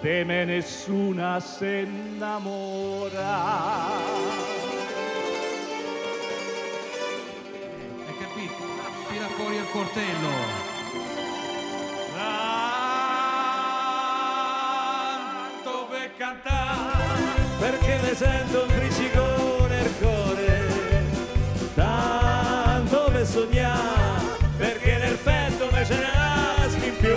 de me nessuna se innamora. fuori al cortello. Tanto per cantare, perché ne sento un fricicone nel cuore, tanto per sognare, perché nel petto me ce nasce in più.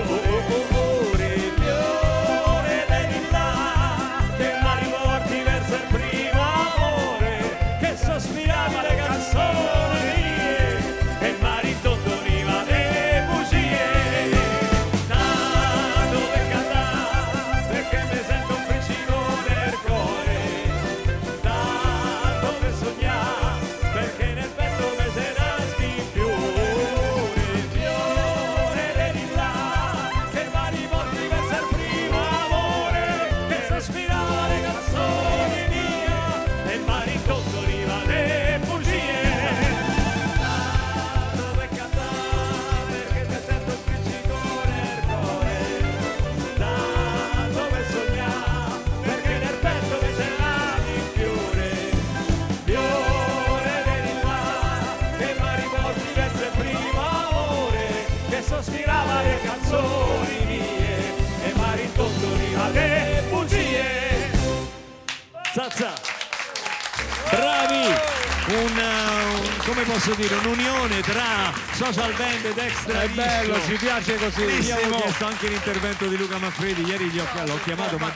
Bravi, una, un, come posso dire, un'unione tra social band ed extra. È bello, ci piace così. Io avevo chiesto anche l'intervento di Luca Manfredi, ieri gli ho, l'ho chiamato, ma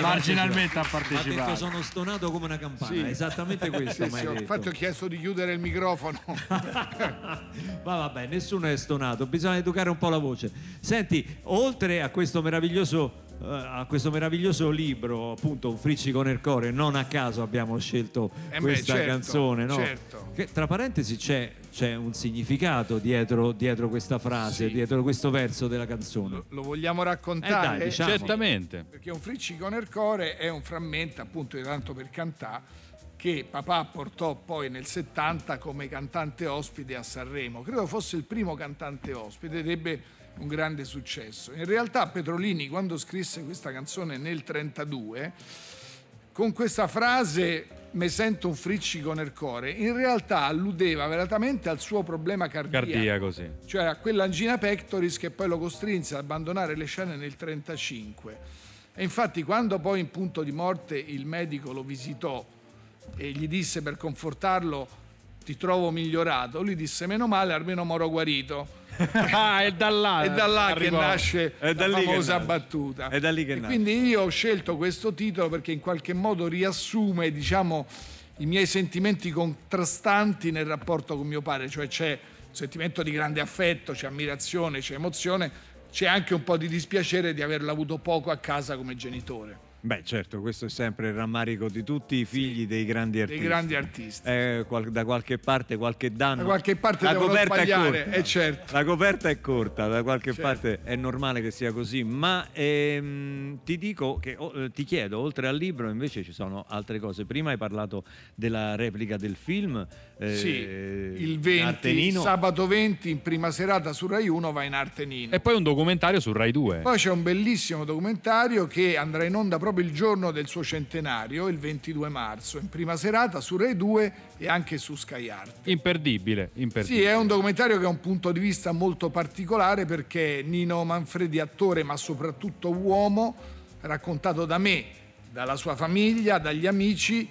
marginalmente ha partecipato. Ha detto sono stonato come una campana, sì. Esattamente questo. Sì, sì, infatti ho chiesto di chiudere il microfono. Ma vabbè, nessuno è stonato, bisogna educare un po' la voce. Senti, oltre a questo meraviglioso... a questo meraviglioso libro, appunto, Un friccico nel cuore, non a caso abbiamo scelto eh questa beh, certo, canzone, no? Certo. Che, tra parentesi, c'è, c'è un significato dietro, dietro questa frase, sì, dietro questo verso della canzone. Lo, lo vogliamo raccontare? Eh dai, diciamo. Certamente. Perché Un friccico nel cuore è un frammento, appunto, di Tanto per cantà, che papà portò poi nel settanta come cantante ospite a Sanremo. Credo fosse il primo cantante ospite ed ebbe un grande successo. In realtà Petrolini, quando scrisse questa canzone nel trentadue, con questa frase "me sento un friccico nel cuore", in realtà alludeva veramente al suo problema cardiaco, cardiaco sì. Cioè a quell'angina pectoris che poi lo costrinse ad abbandonare le scene nel trentacinque. E infatti quando poi in punto di morte il medico lo visitò e gli disse, per confortarlo, "ti trovo migliorato", lui disse "meno male, almeno moro guarito". Ah, è da là, è da là che nasce la famosa battuta. È da lì che nasce. Quindi io ho scelto questo titolo perché in qualche modo riassume, diciamo, i miei sentimenti contrastanti nel rapporto con mio padre. Cioè c'è un sentimento di grande affetto, c'è ammirazione, c'è emozione, c'è anche un po' di dispiacere di averlo avuto poco a casa come genitore. Beh, certo, questo è sempre il rammarico di tutti i figli, sì, dei grandi artisti. Dei grandi artisti. Eh, da qualche parte, qualche danno. Da qualche parte la coperta sbagliare, è corta. Eh, certo. La coperta è corta, da qualche certo. parte è normale che sia così. Ma ehm, ti dico che oh, ti chiedo, oltre al libro, invece ci sono altre cose. Prima hai parlato della replica del film. Eh, sì, il venti, Artenino. Sabato venti in prima serata su Rai uno va in Artenino. E poi un documentario su Rai due. Poi c'è un bellissimo documentario che andrà in onda proprio il giorno del suo centenario, il ventidue marzo, in prima serata su Rai due e anche su Sky Art. Imperdibile, imperdibile. Sì, è un documentario che ha un punto di vista molto particolare perché Nino Manfredi, attore ma soprattutto uomo, raccontato da me, dalla sua famiglia, dagli amici,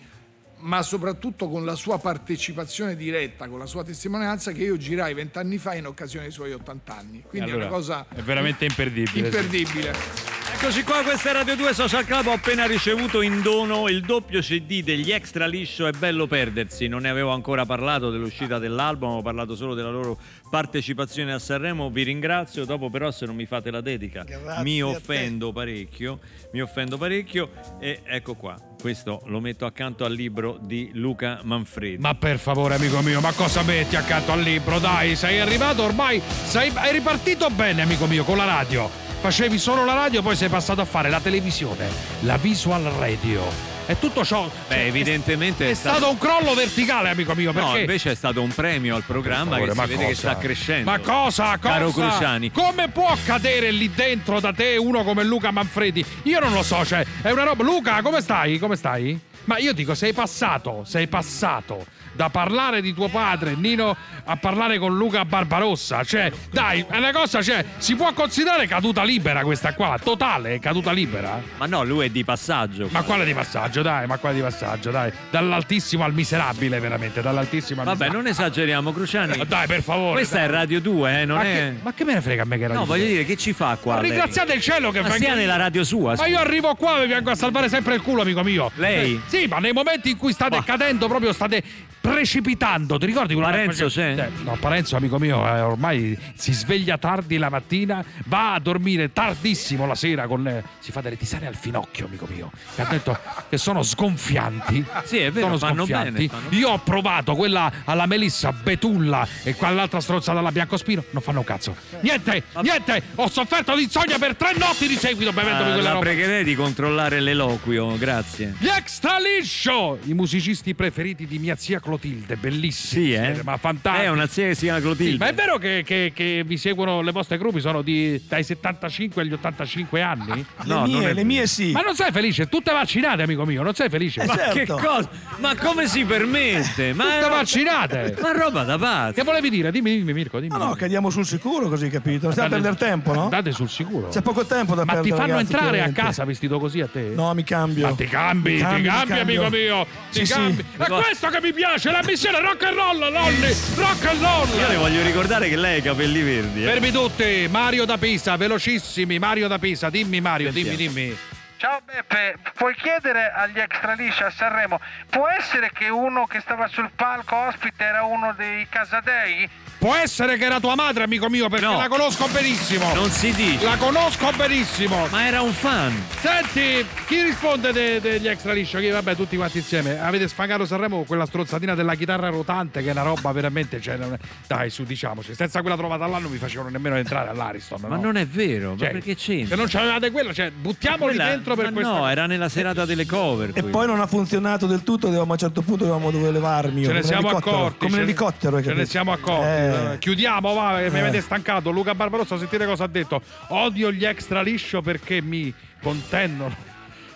ma soprattutto con la sua partecipazione diretta, con la sua testimonianza che io girai vent'anni fa in occasione dei suoi ottanta anni. Quindi allora, è una cosa... è veramente imperdibile. Imperdibile. Sì. Eccoci qua, questa è Radio due Social Club. Ho appena ricevuto in dono il doppio C D degli Extraliscio, È bello perdersi. Non ne avevo ancora parlato dell'uscita dell'album, ho parlato solo della loro partecipazione a Sanremo. Vi ringrazio, dopo però se non mi fate la dedica Grazie mi offendo parecchio, mi offendo parecchio. E ecco qua, questo lo metto accanto al libro di Luca Manfredi. Ma per favore amico mio, ma cosa metti accanto al libro? Dai, sei arrivato ormai, sei hai ripartito bene amico mio con la radio. Facevi solo la radio, poi sei passato a fare la televisione, la visual radio, è tutto ciò. Beh, cioè, evidentemente è, è stato... stato un crollo verticale, amico mio. Perché? No, invece è stato un premio al programma, favore, che si vede cosa? Che sta crescendo. Ma cosa, cosa? Caro Cruciani, come può cadere lì dentro da te uno come Luca Manfredi? Io non lo so, cioè, è una roba. Luca, come stai? Come stai? Ma io dico, sei passato, sei passato da parlare di tuo padre, Nino, a parlare con Luca Barbarossa. Cioè, dai, è una cosa, cioè, si può considerare caduta libera questa qua? Totale caduta libera? Ma no, lui è di passaggio. Ma quale di passaggio, dai, ma quale di passaggio, dai. Dall'altissimo al miserabile, veramente, dall'altissimo al miserabile. Vabbè, non esageriamo, Cruciani. Dai, per favore. Questa dai. È Radio due, eh, non ma è... Che, ma che me ne frega a me che Radio no, due? No, voglio dire, che ci fa qua? Ma ringraziate lei? Il cielo che... Ma venga... sia nella radio sua. Ma io arrivo qua e vi vengo a salvare sempre il culo, amico mio. Lei? Eh, sì, ma nei momenti in cui state ma... cadendo, proprio state... precipitando, ti ricordi quello Parenzo c'è? Eh, no, Parenzo, amico mio, eh, ormai si sveglia tardi la mattina, va a dormire tardissimo la sera con le... si fa delle tisane al finocchio, amico mio. Mi ha detto che sono sgonfianti. Sì, è vero, sono fanno sgonfianti. Bene, fanno... Io ho provato quella alla Melissa Betulla e quell'altra strozzata alla Biancospino, non fanno un cazzo. Niente, niente, ho sofferto di insonnia per tre notti di seguito bevendomi ah, quella roba. La pregherei di controllare l'eloquio, grazie. Gli Extraliscio, i musicisti preferiti di mia zia Clotilde. Clotilde, bellissimi, sì, eh? Ma fantastici. È una serie che si chiama Clotilde. Sì, ma è vero che, che, che vi seguono le vostre gruppi? Sono di, dai settantacinque agli ottantacinque anni? Ah, no, le mie, non è... le mie sì. Ma non sei felice? Tutte vaccinate, amico mio, non sei felice? Eh, ma certo. Che cosa? Ma come si permette? Ma tutte roba... vaccinate. Ma roba da pazzi. Che volevi dire? Dimmi, dimmi Mirko, dimmi. No, no, cadiamo sul sicuro, così, capito? Stai a perdere tempo, no? Andate sul sicuro. C'è poco tempo da ma perdere. Ma ti fanno ragazzi, entrare a casa vestito così a te? No, mi cambio. Ma ti cambi, mi cambi ti cambi, mi amico mio. Ti sì, cambi. Sì. È questo che mi piace. C'è la missione rock and roll, Lolli, rock and roll. Io le voglio ricordare che lei ha i capelli verdi. Eh. Fermi tutti, Mario da Pisa, velocissimi, Mario da Pisa, dimmi Mario, dimmi, dimmi. Ciao Beppe, puoi chiedere agli Extraliscio a Sanremo, può essere che uno che stava sul palco ospite era uno dei Casadei? Può essere che era tua madre, amico mio, perché no. La conosco benissimo. Non si dice. La conosco benissimo. Ma era un fan. Senti, chi risponde de- degli Extraliscio? Che vabbè, tutti quanti insieme. Avete sfagato Sanremo con quella strozzatina della chitarra rotante, che è una roba veramente, cioè, è... dai, su, diciamoci, senza quella trovata là non vi facevano nemmeno entrare all'Ariston. No? Ma non è vero, cioè, ma perché c'entra? Se non c'avevate quella, cioè, buttiamoli quella... dentro per ma questa. No, era nella serata delle cover. E quindi. Poi non ha funzionato del tutto, dovevamo, a un certo punto dovevamo dover levarmi. Ce io, ne siamo accorti. Come l'elicottero, ce ne siamo accorti. Eh. Eh. Chiudiamo, va, eh. Mi avete stancato. Luca Barbarossa, sentite cosa ha detto. Odio gli Extraliscio perché mi contendono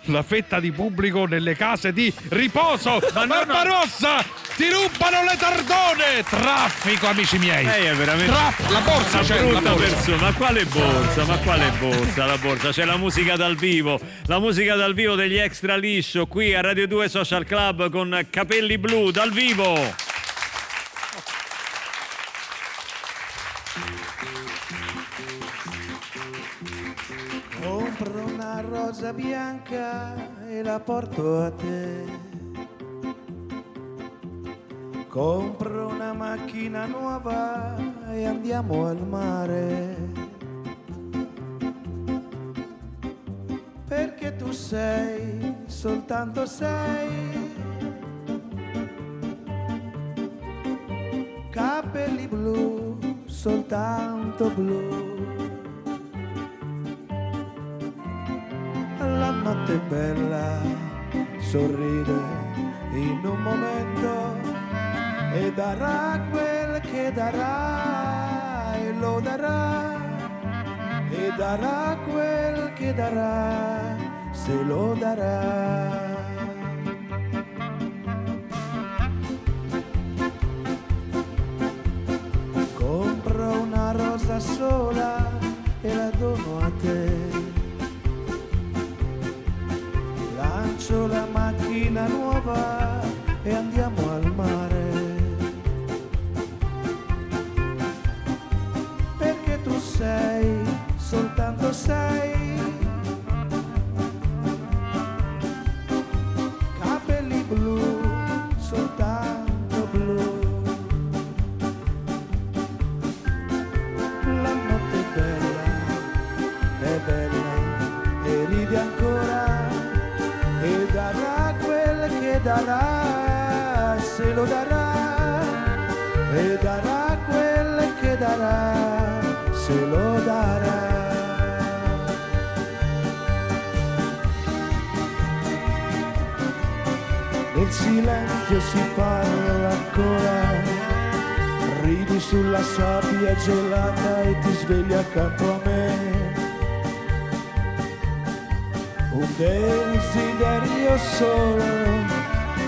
la fetta di pubblico nelle case di riposo. Ma Barbarossa, no, no. Ti rubano le tardone. Traffico, amici miei. Lei è veramente Traff- la borsa, una c'è brutta la borsa. Persona. Ma quale borsa? Ma quale borsa? La borsa. C'è la musica dal vivo. La musica dal vivo degli Extraliscio qui a Radio due Social Club con Capelli Blu dal vivo. Compro una rosa bianca e la porto a te. Compro una macchina nuova e andiamo al mare. Perché tu sei, soltanto sei, capelli blu, soltanto blu. La notte è bella, sorride in un momento e darà quel che darà, e lo darà, e darà quel che darà, se lo darà. Compro una rosa sola e la dono a te. Lancio la macchina nuova e andiamo al mare. Perché tu sei, soltanto sei, capelli blu, soltanto blu. La notte è bella, è bella e ride ancora. E darà quel che darà, se lo darà, e darà quel che darà, se lo darà. nel silenzio si parla ancora, ridi sulla sabbia gelata e ti svegli accanto a me. Un desiderio solo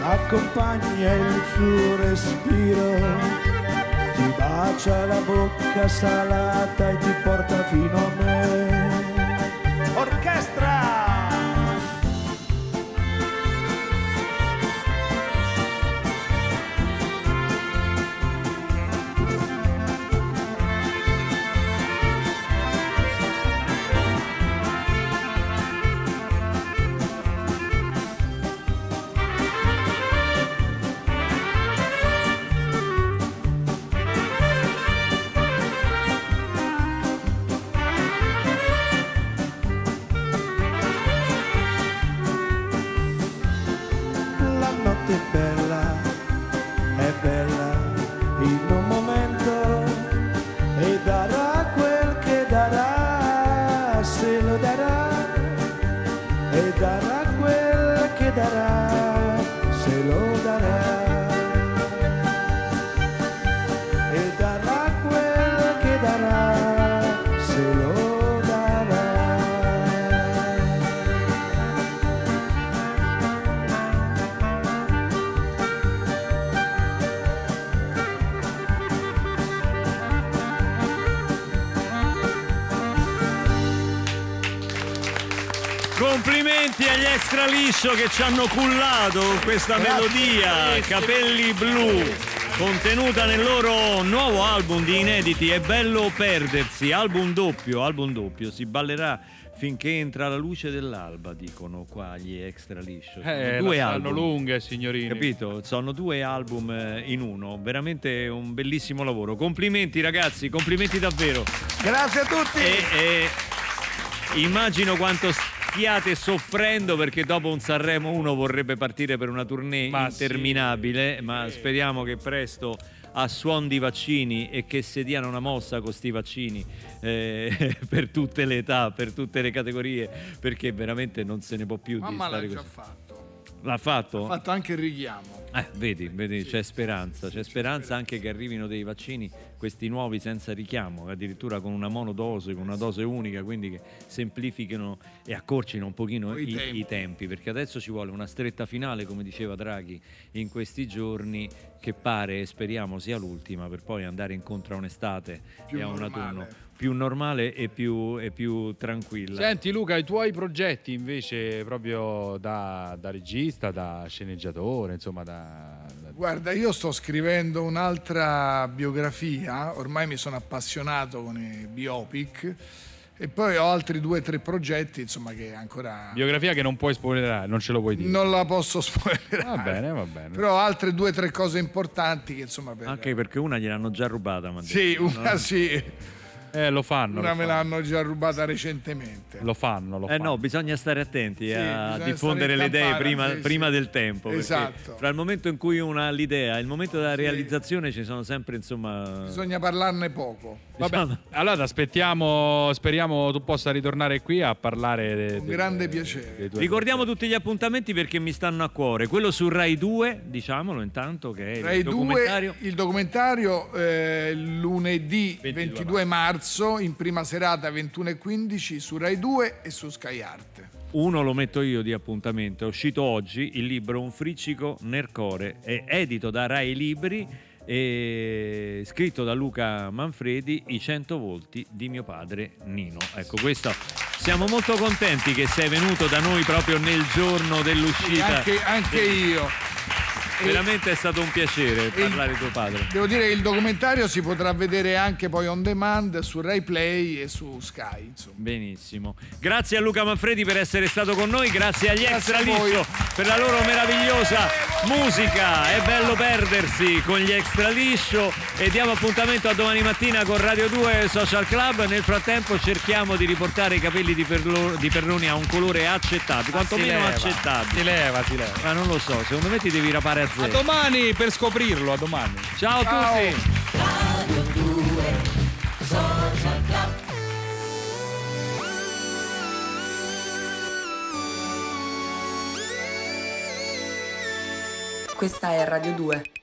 accompagna il suo respiro, ti bacia la bocca salata e ti porta fino a me. Orchestra! Complimenti agli Extraliscio che ci hanno cullato con questa melodia, Capelli Blu, contenuta nel loro nuovo album di inediti È bello perdersi, album doppio, album doppio, si ballerà finché entra la luce dell'alba, dicono qua gli Extraliscio. Eh, due album, lunghe, signorine. Capito? Sono due album in uno, veramente un bellissimo lavoro. Complimenti ragazzi, complimenti davvero. Grazie a tutti. E, e, immagino quanto stiate soffrendo perché dopo un Sanremo uno vorrebbe partire per una tournée ma interminabile, sì, ma speriamo che presto a suon di vaccini e che si diano una mossa con sti vaccini eh, per tutte le età, per tutte le categorie, perché veramente non se ne può più. Mamma di stare l'ha così. Già fatto. L'ha fatto? Ha fatto anche il richiamo. Eh, vedi, vedi sì, c'è speranza, sì, sì, c'è, c'è speranza, speranza anche che arrivino dei vaccini, questi nuovi senza richiamo, addirittura con una monodose, con una dose unica, quindi che semplifichino e accorcino un pochino i, i, tempi. i tempi, perché adesso ci vuole una stretta finale, come diceva Draghi in questi giorni, che pare e speriamo sia l'ultima, per poi andare incontro a un'estate più e a un autunno più normale e più, e più tranquilla. Senti Luca, i tuoi progetti invece proprio da, da regista, da sceneggiatore, insomma da, da... Guarda, io sto scrivendo un'altra biografia, ormai mi sono appassionato con i biopic e poi ho altri due o tre progetti, insomma, che ancora... Biografia che non puoi spoilerare, non ce lo puoi dire. Non la posso spoilerare. Va bene, va bene. Però altre due o tre cose importanti che insomma... Per... Anche perché una gliel'hanno già rubata, ma sì, una no? sì... Eh, lo fanno. Una lo me fanno. L'hanno già rubata recentemente. Lo fanno, lo fanno. Eh no, bisogna stare attenti sì, a diffondere le idee prima, sì, prima sì. del tempo. Esatto. Fra il momento in cui uno ha l'idea e il momento della realizzazione sì. ci sono sempre, insomma... Bisogna parlarne poco. Vabbè, diciamo... allora aspettiamo, speriamo tu possa ritornare qui a parlare... De, Un de, grande de, piacere. De Ricordiamo tutti gli appuntamenti perché mi stanno a cuore. Quello su Rai due, diciamolo intanto, che è Rai il documentario. due, il documentario eh, lunedì ventidue marzo. In prima serata ventuno e quindici su Rai due e su Sky Art. Uno lo metto io di appuntamento, è uscito oggi il libro Un friccico nel core, è edito da Rai Libri e scritto da Luca Manfredi, I cento volti di mio padre Nino. Ecco, questo siamo molto contenti che sei venuto da noi proprio nel giorno dell'uscita. Anche, anche io. Veramente è stato un piacere parlare di tuo padre. Devo dire che il documentario si potrà vedere anche poi on demand su Rai Play e su Sky, insomma. Benissimo. Grazie a Luca Manfredi per essere stato con noi, grazie agli Extraliscio per la loro meravigliosa musica. È bello perdersi con gli Extraliscio e diamo appuntamento a domani mattina con Radio due Social Club. Nel frattempo cerchiamo di riportare i capelli di, Perlo- di Perroni a un colore accettabile, quantomeno accettabile. Ti leva, ti leva. Ma non lo so, secondo me ti devi rapare a A domani per scoprirlo, a domani. Ciao, Ciao. a tutti. Questa è Radio due.